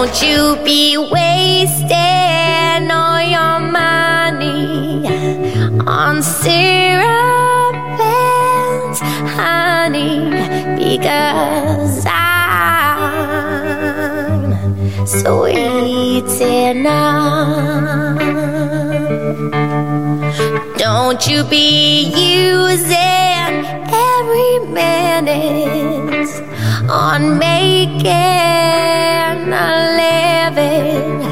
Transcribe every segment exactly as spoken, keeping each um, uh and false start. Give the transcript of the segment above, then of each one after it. Don't you be wasting all your money on syrup and honey, because I'm sweet enough. Don't you be using every minute on making a living,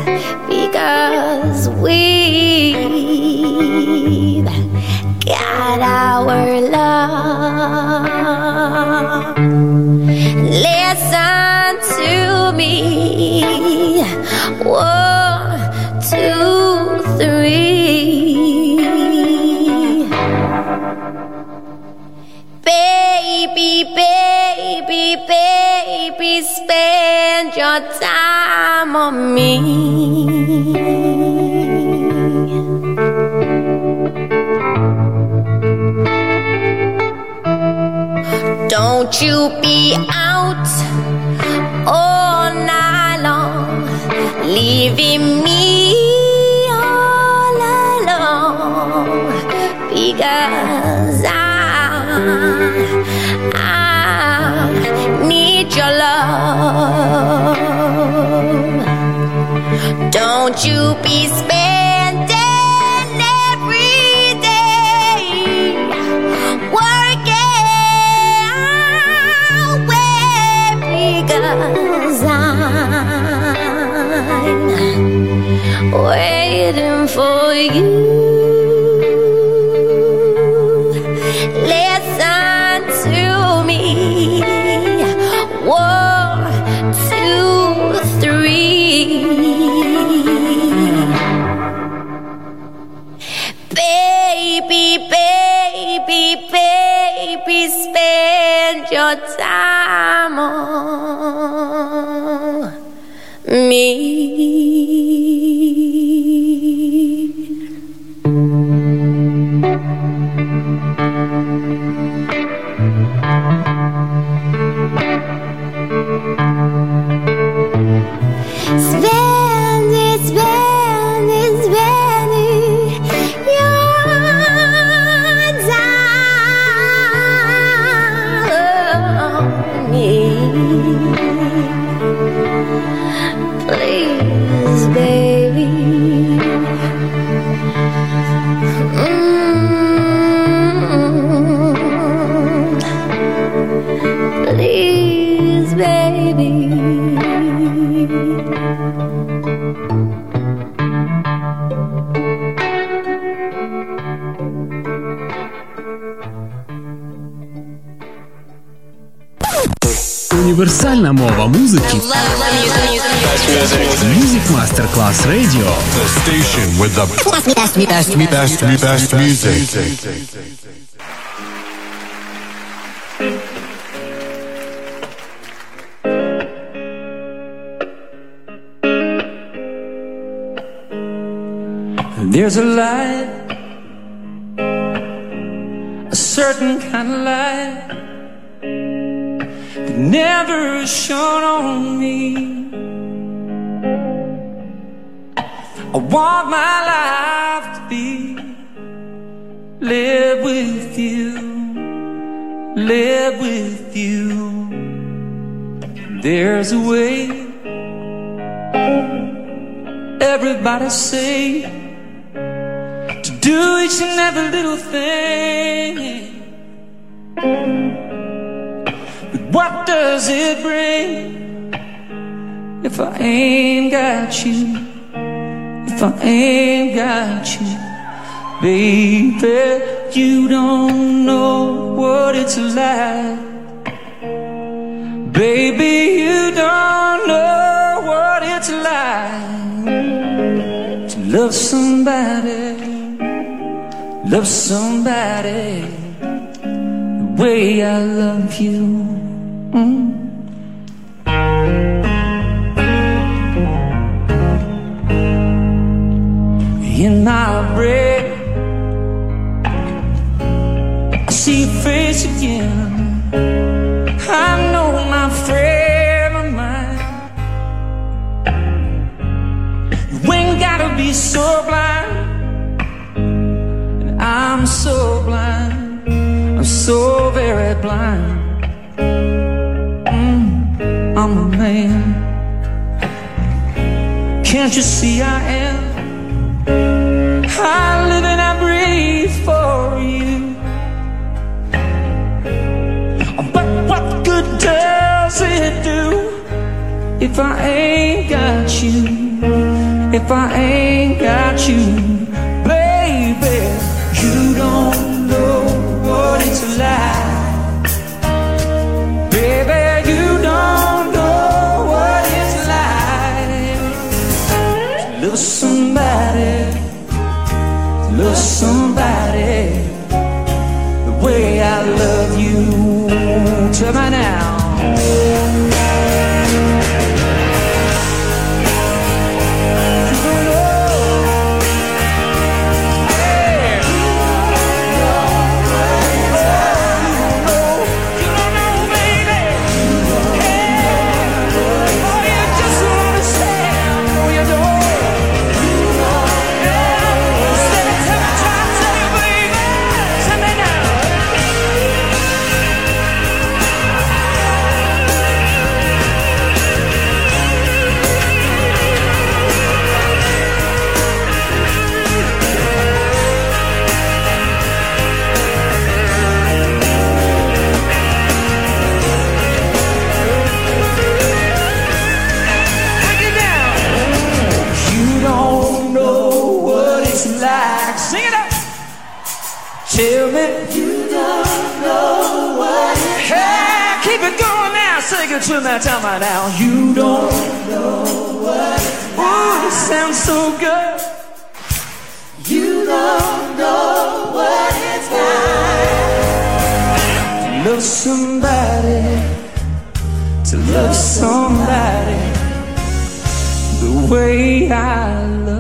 because we've got our love. Listen to me, one, two, three, baby, baby, baby, spend your time on me. Don't you be out all night leaving me all alone, because I, I need your love. Don't you be spending every day working away, because I'm waiting for you. Spend your time on me. Spend it, spend it, spend it, your time. Please, baby. Mm-hmm. Please, baby. Универсально мова музики. Music Masterclass Radio. The station with the best, best, best, best music. There's a light, a certain kind of light, never shone on me. I want my life to be live with you, live with you. There's a way, everybody say, to do each and every little thing. What does it bring if I ain't got you, if I ain't got you? Baby, you don't know what it's like. Baby, you don't know what it's like to love somebody, love somebody the way I love you. In my brain I see your face again. I know my friend of mine. You ain't gotta be so blind, and I'm so blind, I'm so very blind. I'm a man, can't you see I am? I live and I breathe for you. But what good does it do if I ain't got you, if I ain't got you? Baby, you don't know what it's like. Baby, you don't love somebody, love somebody the way I love you. Tell me now. take it to my time right now. You don't know what it's like. Ooh, it sounds so good. You don't know what it's like. To love somebody, to love somebody the way I love.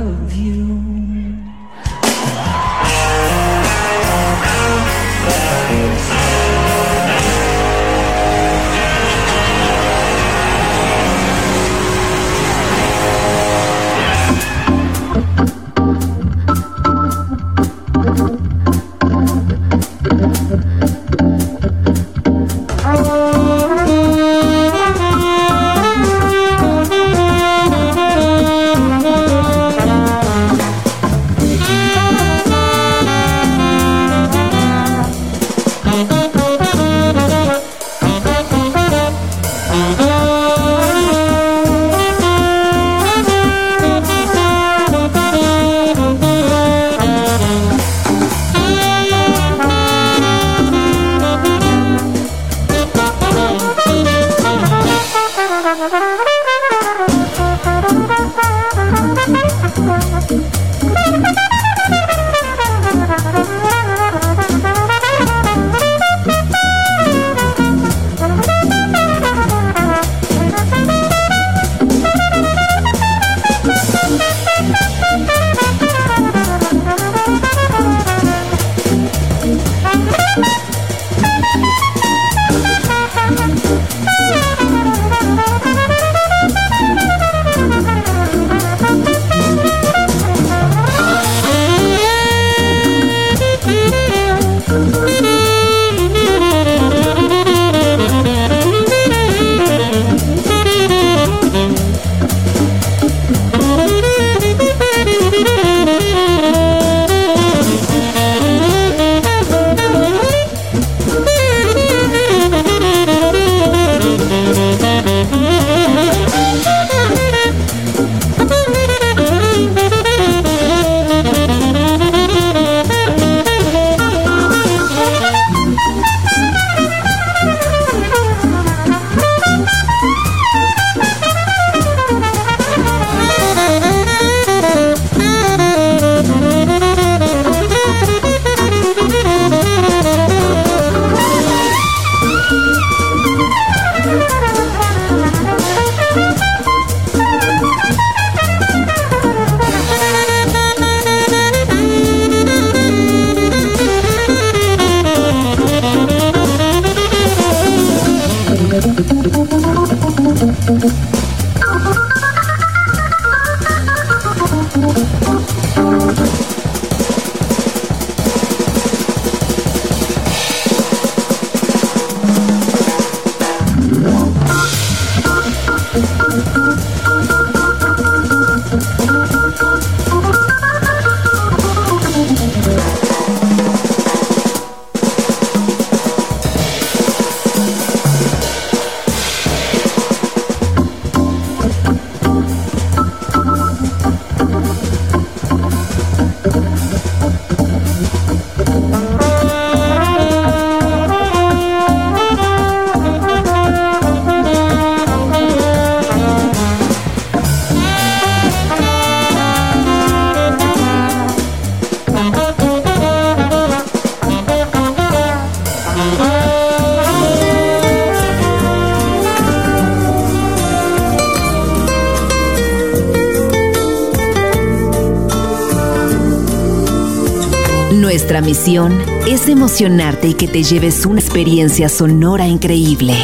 Nuestra misión es emocionarte y que te lleves una experiencia sonora increíble.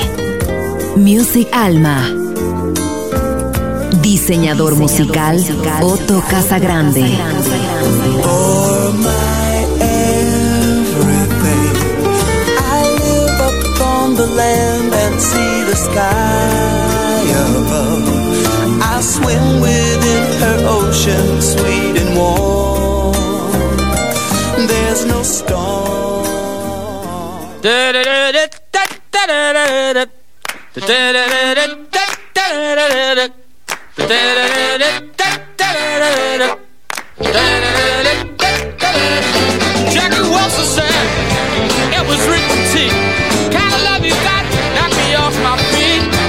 Music Alma. Diseñador, Diseñador musical, musical Otto Casagrande. There's no storm. Jackie Wilson said it was Rooster T. Kind of love you got knocked me off my feet.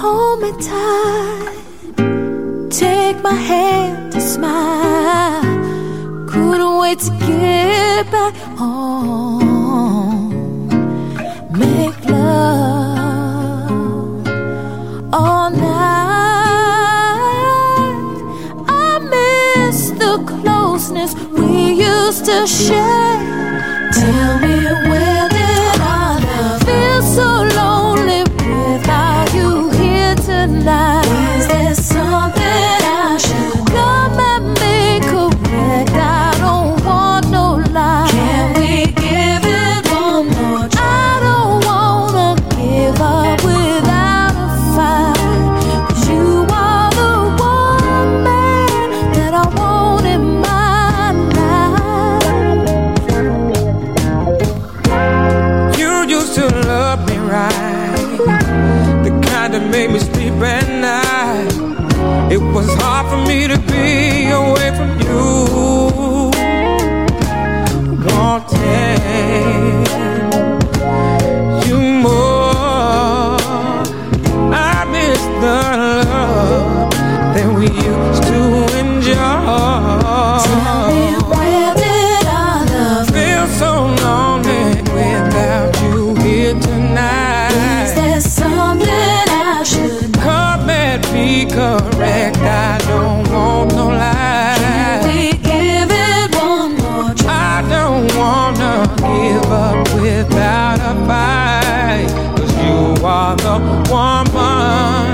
hold me tight, take my hand and smile. Couldn't wait to get back home. Make love all night. I miss the closeness we used to share. Tell me where did I love? Feel so lonely without you here tonight. Is there something I should come and make correct? I don't want no lie. Can we give it one more try? I don't wanna give up without a fight. 'Cause you are the one man that I want in my life. You used to love me right, the kind that made me sleep at night. It was hard for me to be away from you, wanting you more. I miss the love that we used to enjoy. Tell me where did our love feel so lonely without you here tonight? Is there something I should come and be correct? I don't want no lie. Can we give it one more try? I don't wanna give up without a fight. 'Cause you are the woman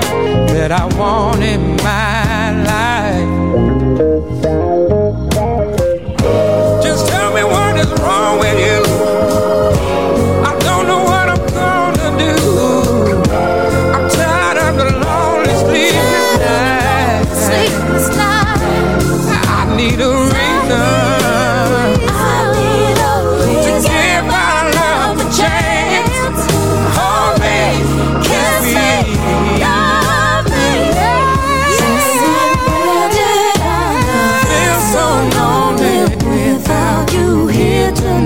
that I want in my life. Just tell me what is wrong with you. I don't know what I'm gonna do. I'm tired of the lonely sleepless nights. Sleepless nights. I need a reason. I need a reason to give my love a chance. Hold me, kiss me, love me. Yes, I feel so lonely without you here tonight.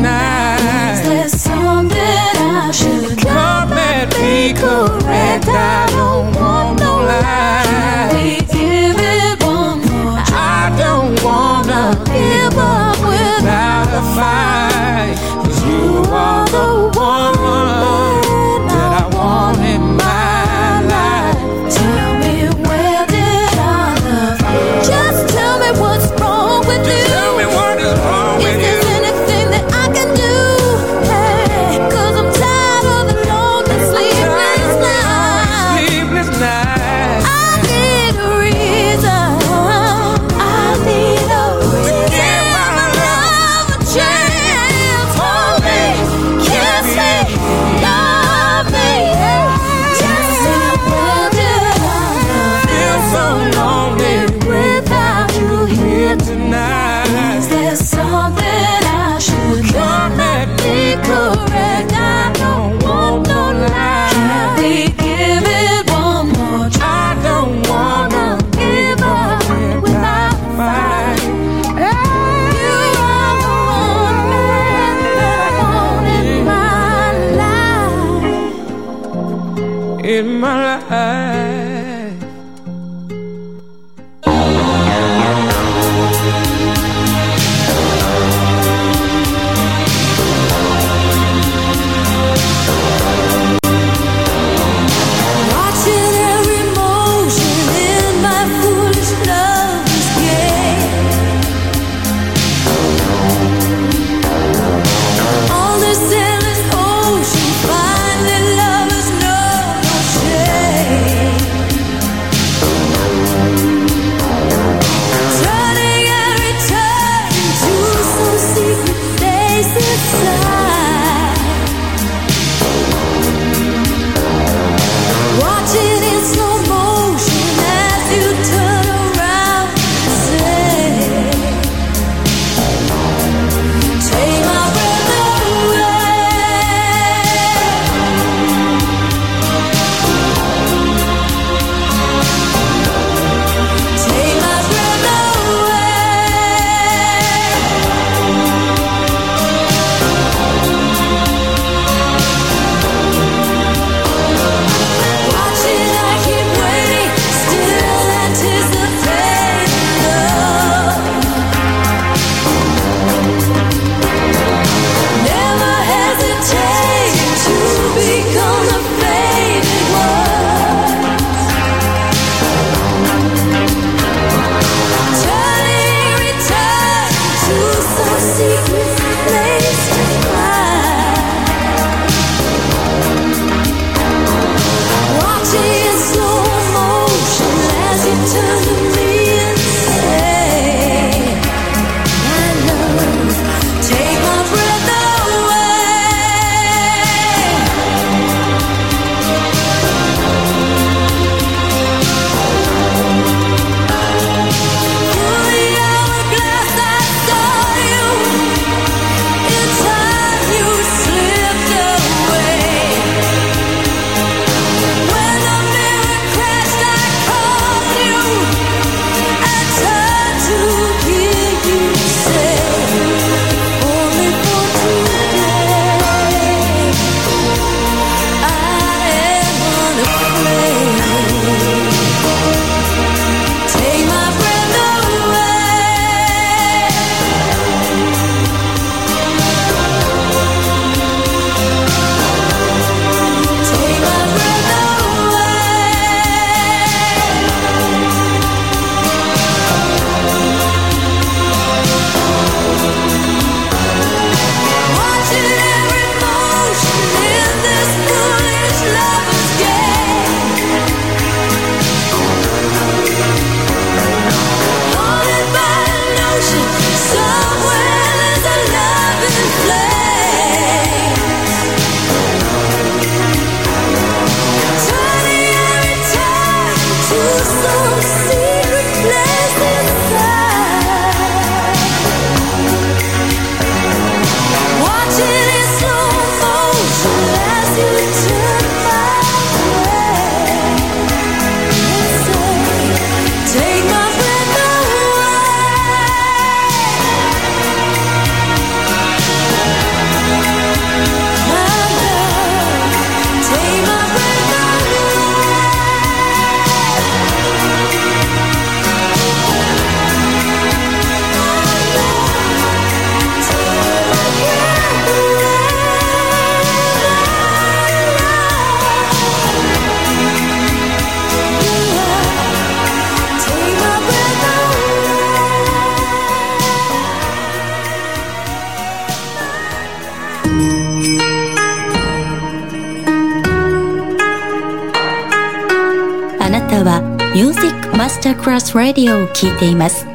Music Masterclass Radio を聴いています。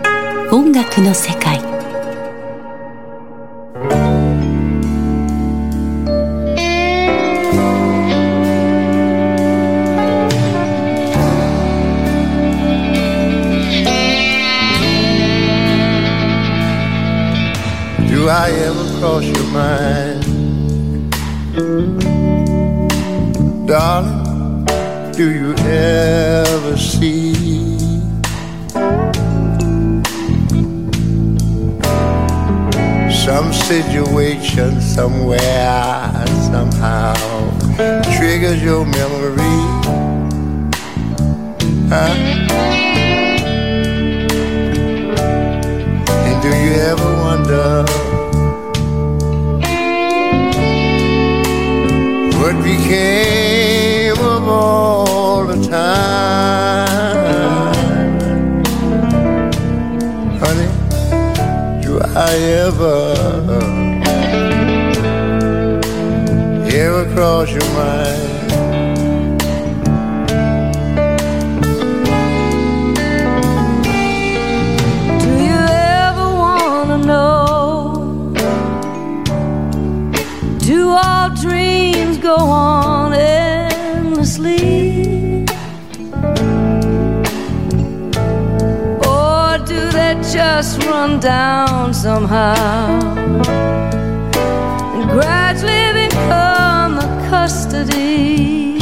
音楽の世界。Do I ever cross your mind? Darling.Do you ever see some situation somewhere, somehow triggers your memory? Huh? And do you ever wonder what became of all time, honey? Do I ever, ever cross your mind? Do you ever wanna know? Do all dreams go on endlessly?Just run down somehow and gradually become the custody.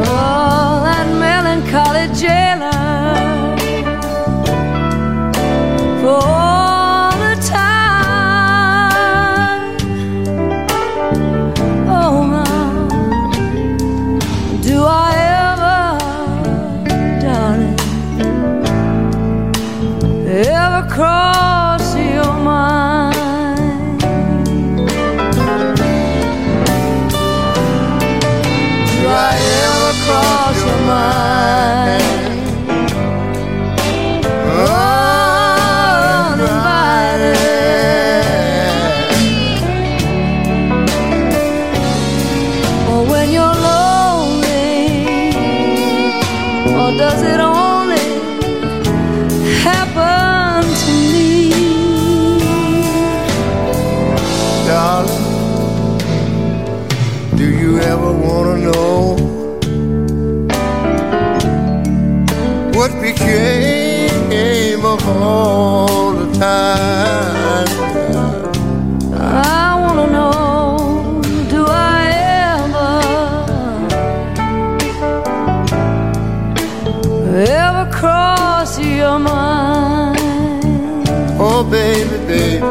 Oh, that melancholy jailer, for all the time. Oh, mom, do I ever cross your mind? Do I ever cross your mind? Oh, divided. Or when you're lonely, or does it all what became of all the time? I wanna know, do I ever, ever cross your mind? Oh, baby, baby.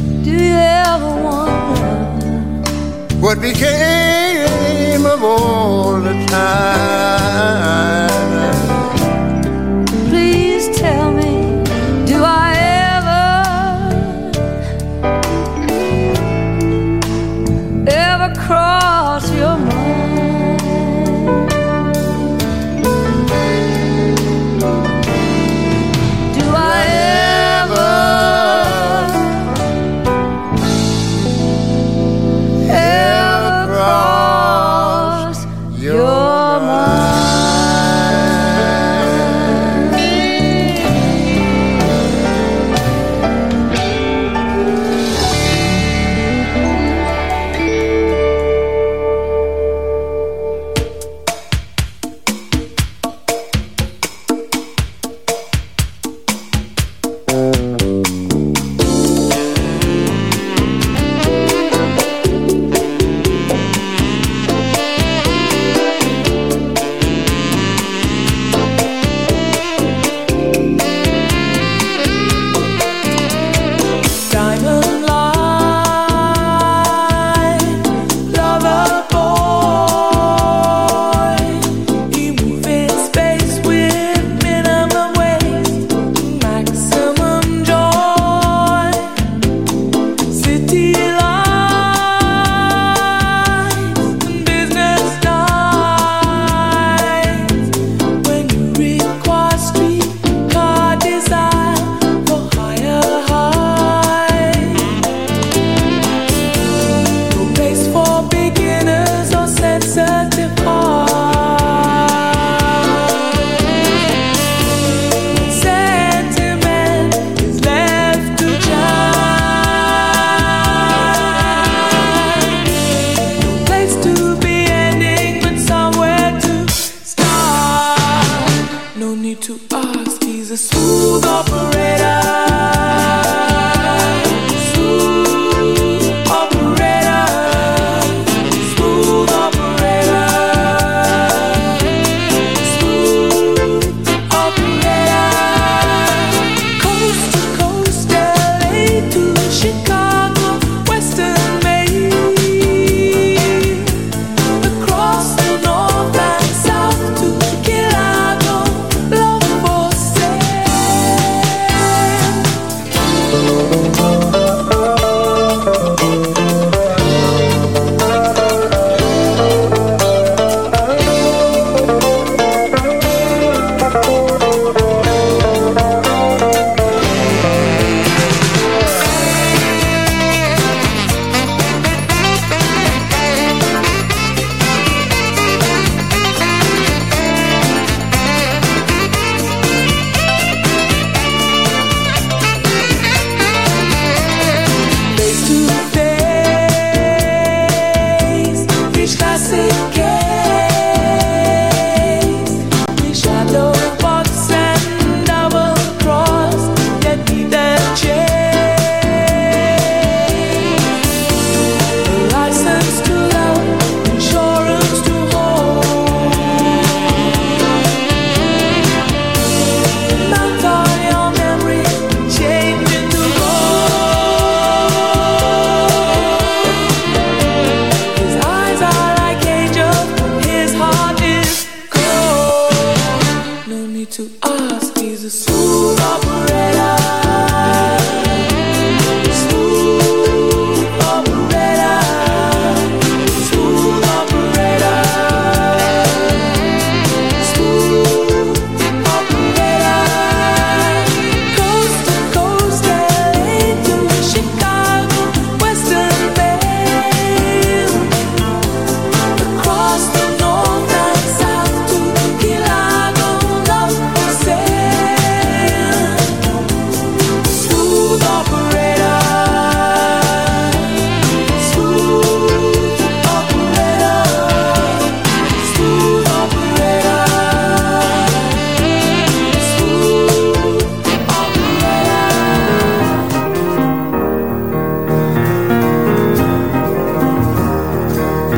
Do you ever wonder what became of all the time? Please tell me, do I ever, ever cross your mind? Your mind. No need to ask, he's a smooth operator.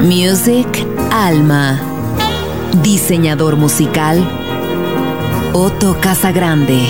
Music Alma. Diseñador musical Otto Casagrande.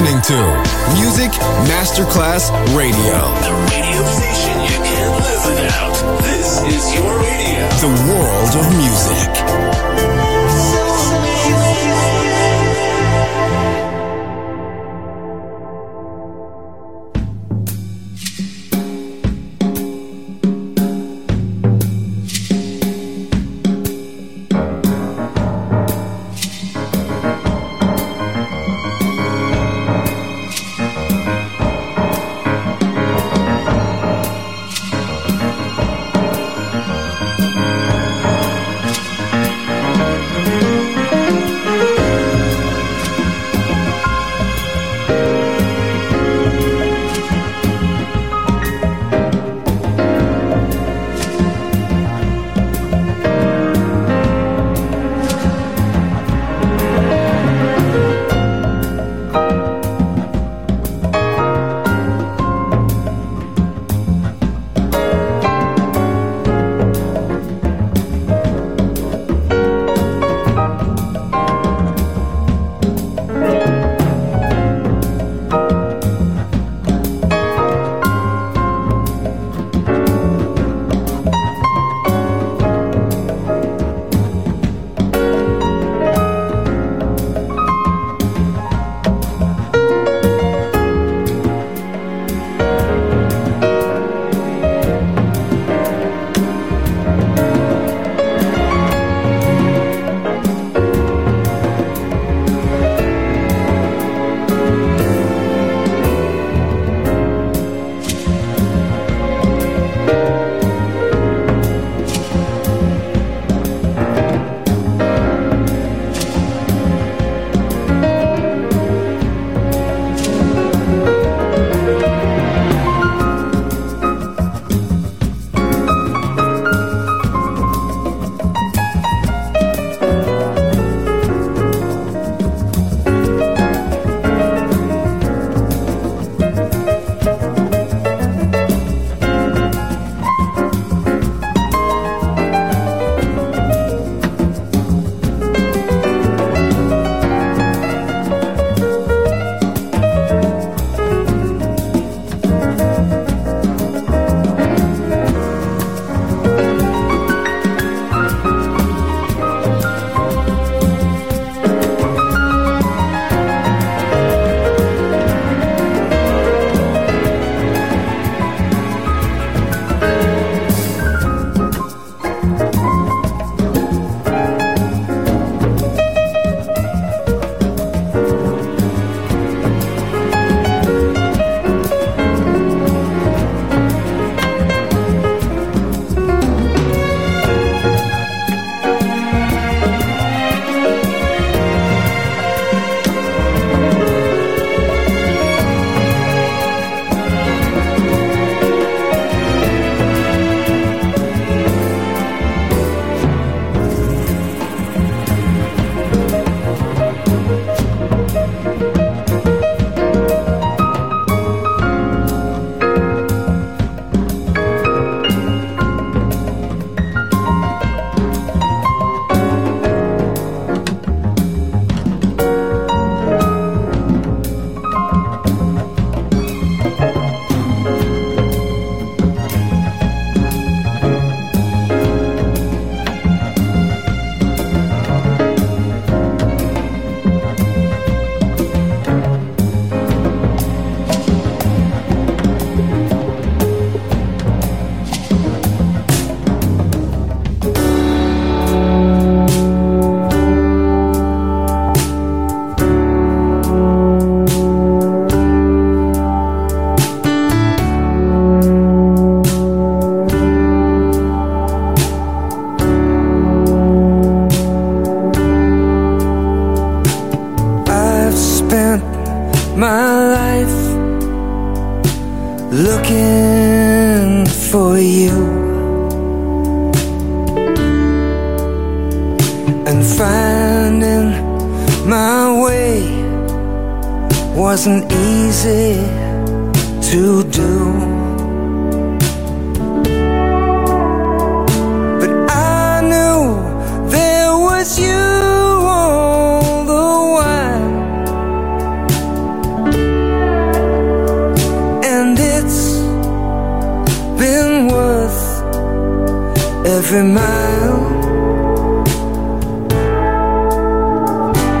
listening to Music Masterclass Radio. The radio station you can't live without. This is your radio. The world of music. moving mild.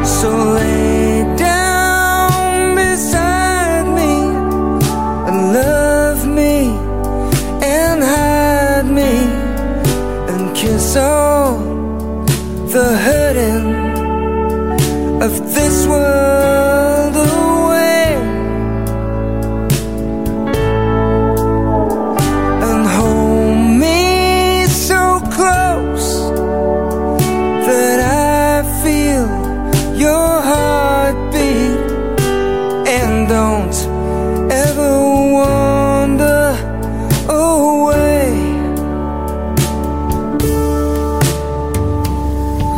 So lay down beside me and love me and hide me and kiss all the hurting of this world away and hold me so close that I feel your heartbeat, and don't ever wander away.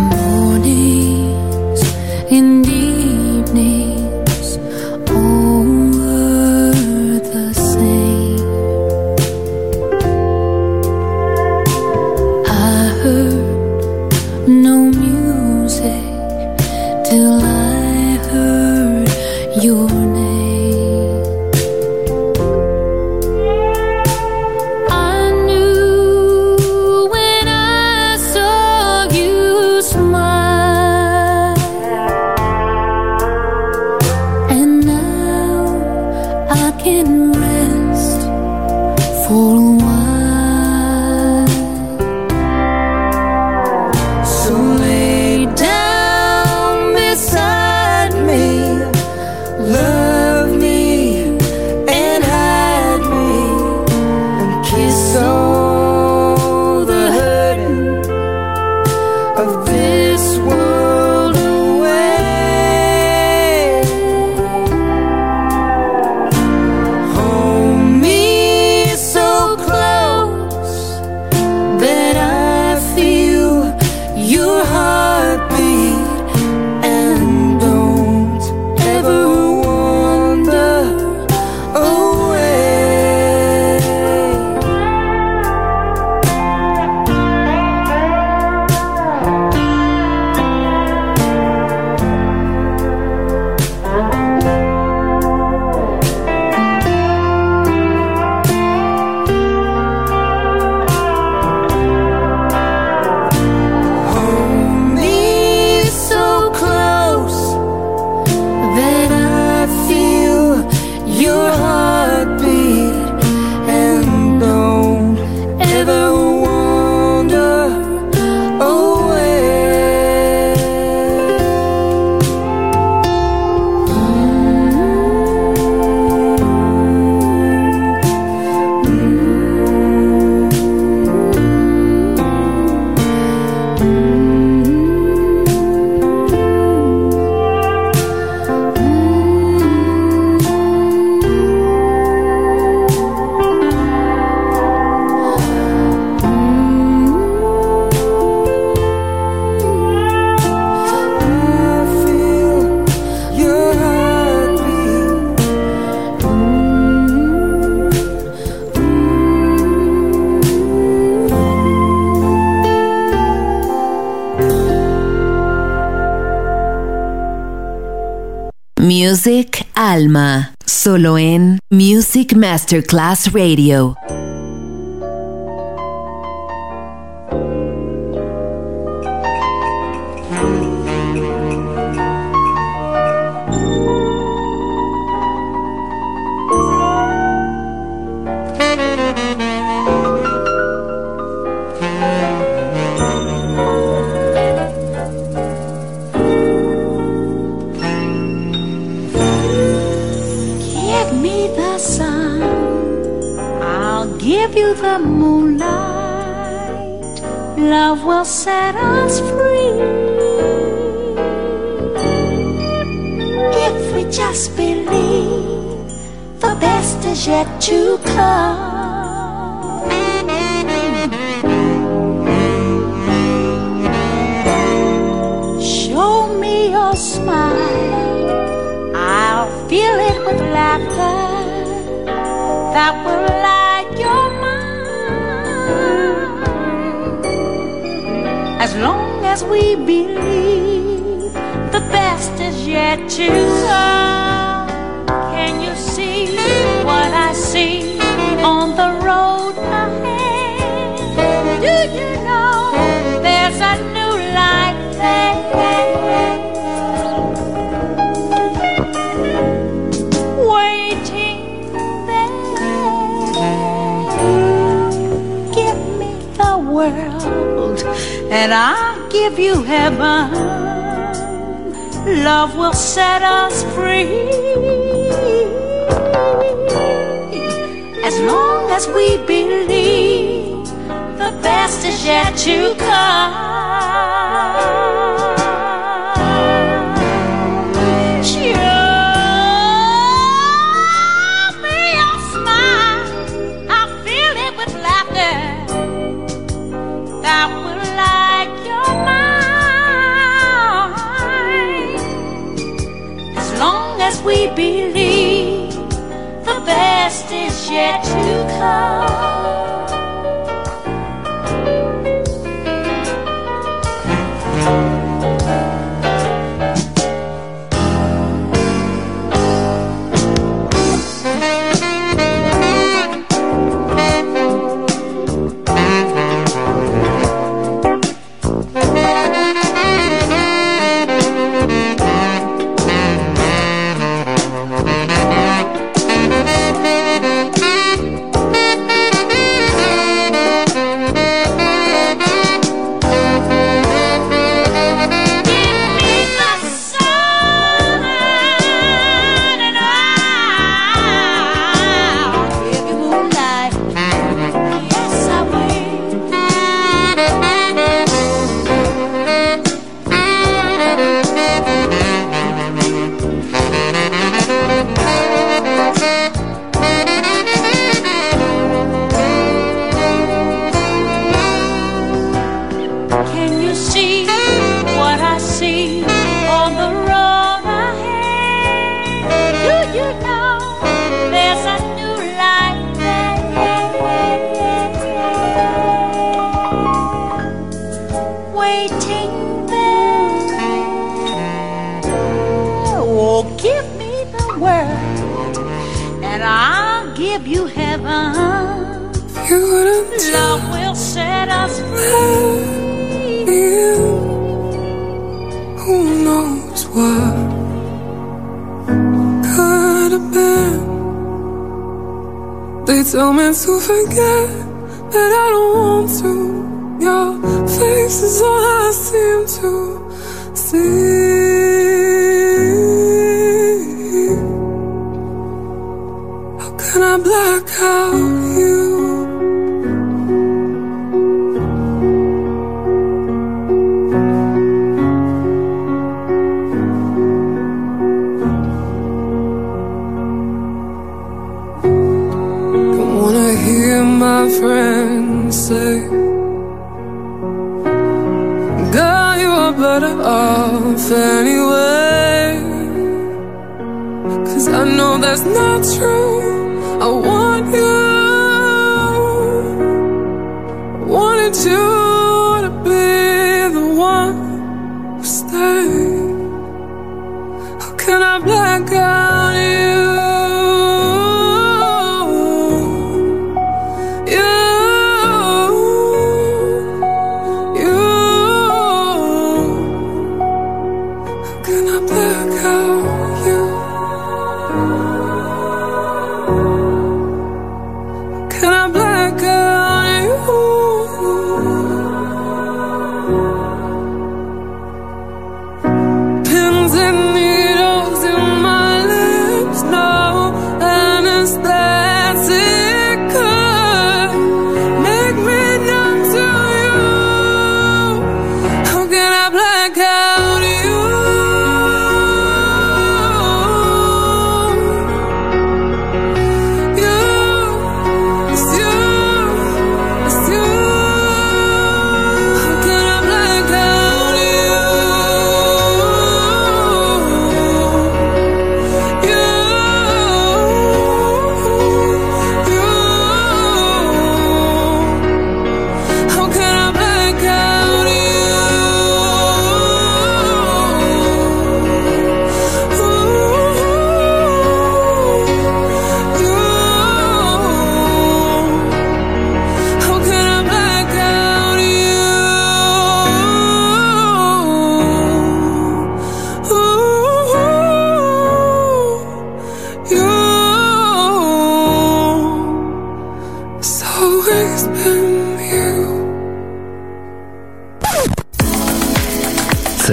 Mornings and evenings, all were the same. I heard no music till I heard your name. I knew when I saw you smile, and now I can rest for a while. So lay down beside me, love me and hide me and kiss all the hurting of this world away. Hold me so close that I feel your heartbeat, and don't ever wander away. Hold me so close that I feel your heartbeat, and don't ever wander away. I feel your heartbeat. Music Alma, solo en Music Masterclass Radio. Give me the sun, I'll give you the moonlight. Love will set us free if we just believe the best is yet to come. Show me your smile, I'll feel it with laughter that will light your mind. As long as we believe the best is yet to come. Can you see what I see on the road ahead? Do you know give you heaven. Love will set us free. As long as we believe, the best is yet to come. We believe the best is yet to come.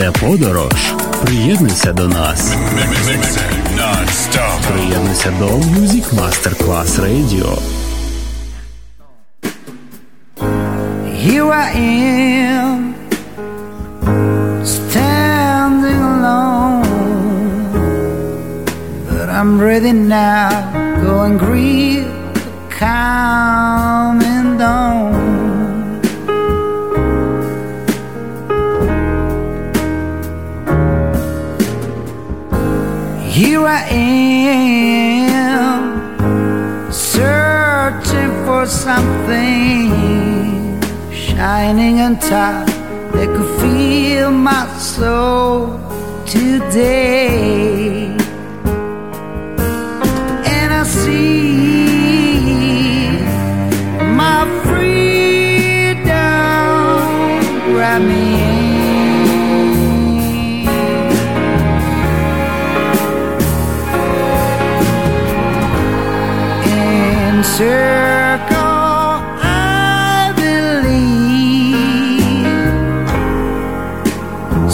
Це подорож. Приєднуйся до нас. Приєднуйся до Music Masterclass Radio. Here I am, standing alone, but I'm ready now, go and greet the coming dawn. Here I am, searching for something shining on top that could fill my soul today. And I see my freedom grab me in. Circle, I believe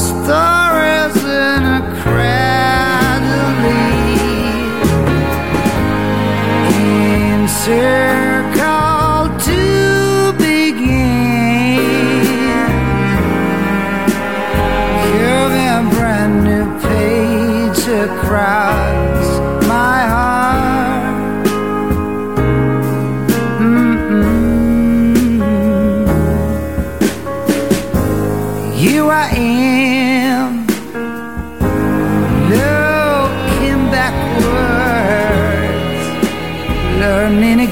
stories in a crowd to leave. In circle to begin, giving a brand new page across my heart.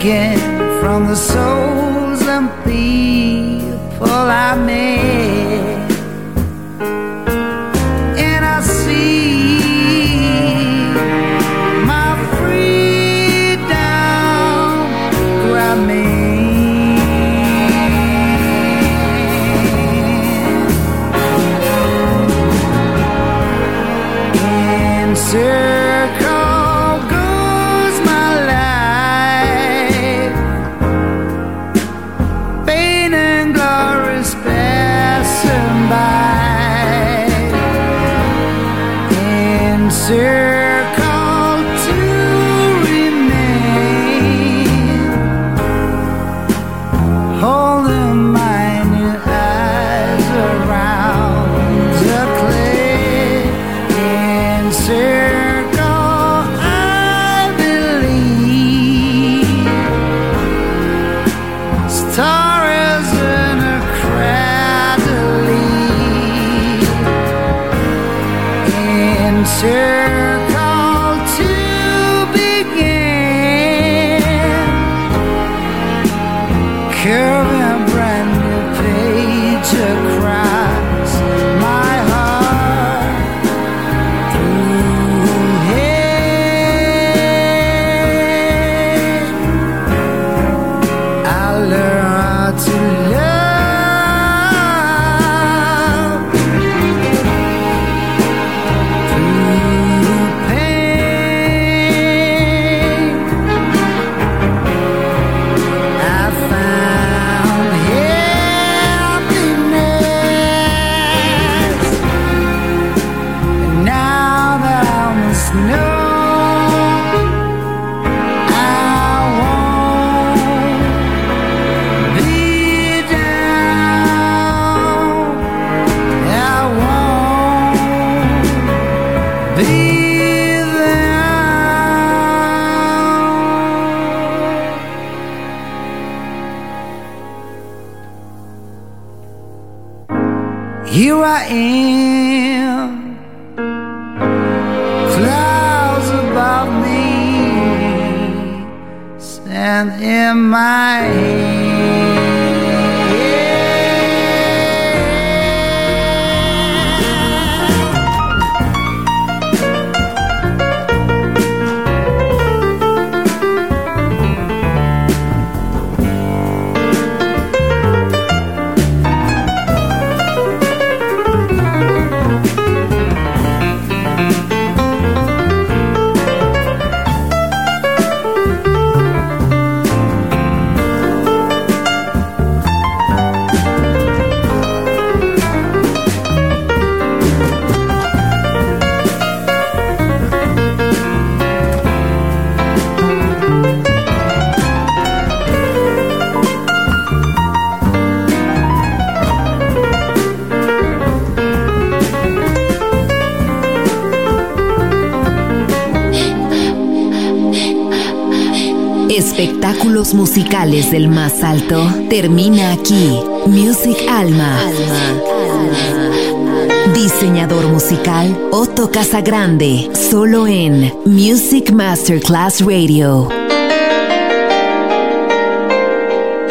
Again from the souls and people I met, and I see my freedom grab me in. Insert Espectáculos musicales del más alto. Termina aquí. Music Alma. Diseñador musical Otto Casagrande. Solo en Music Masterclass Radio.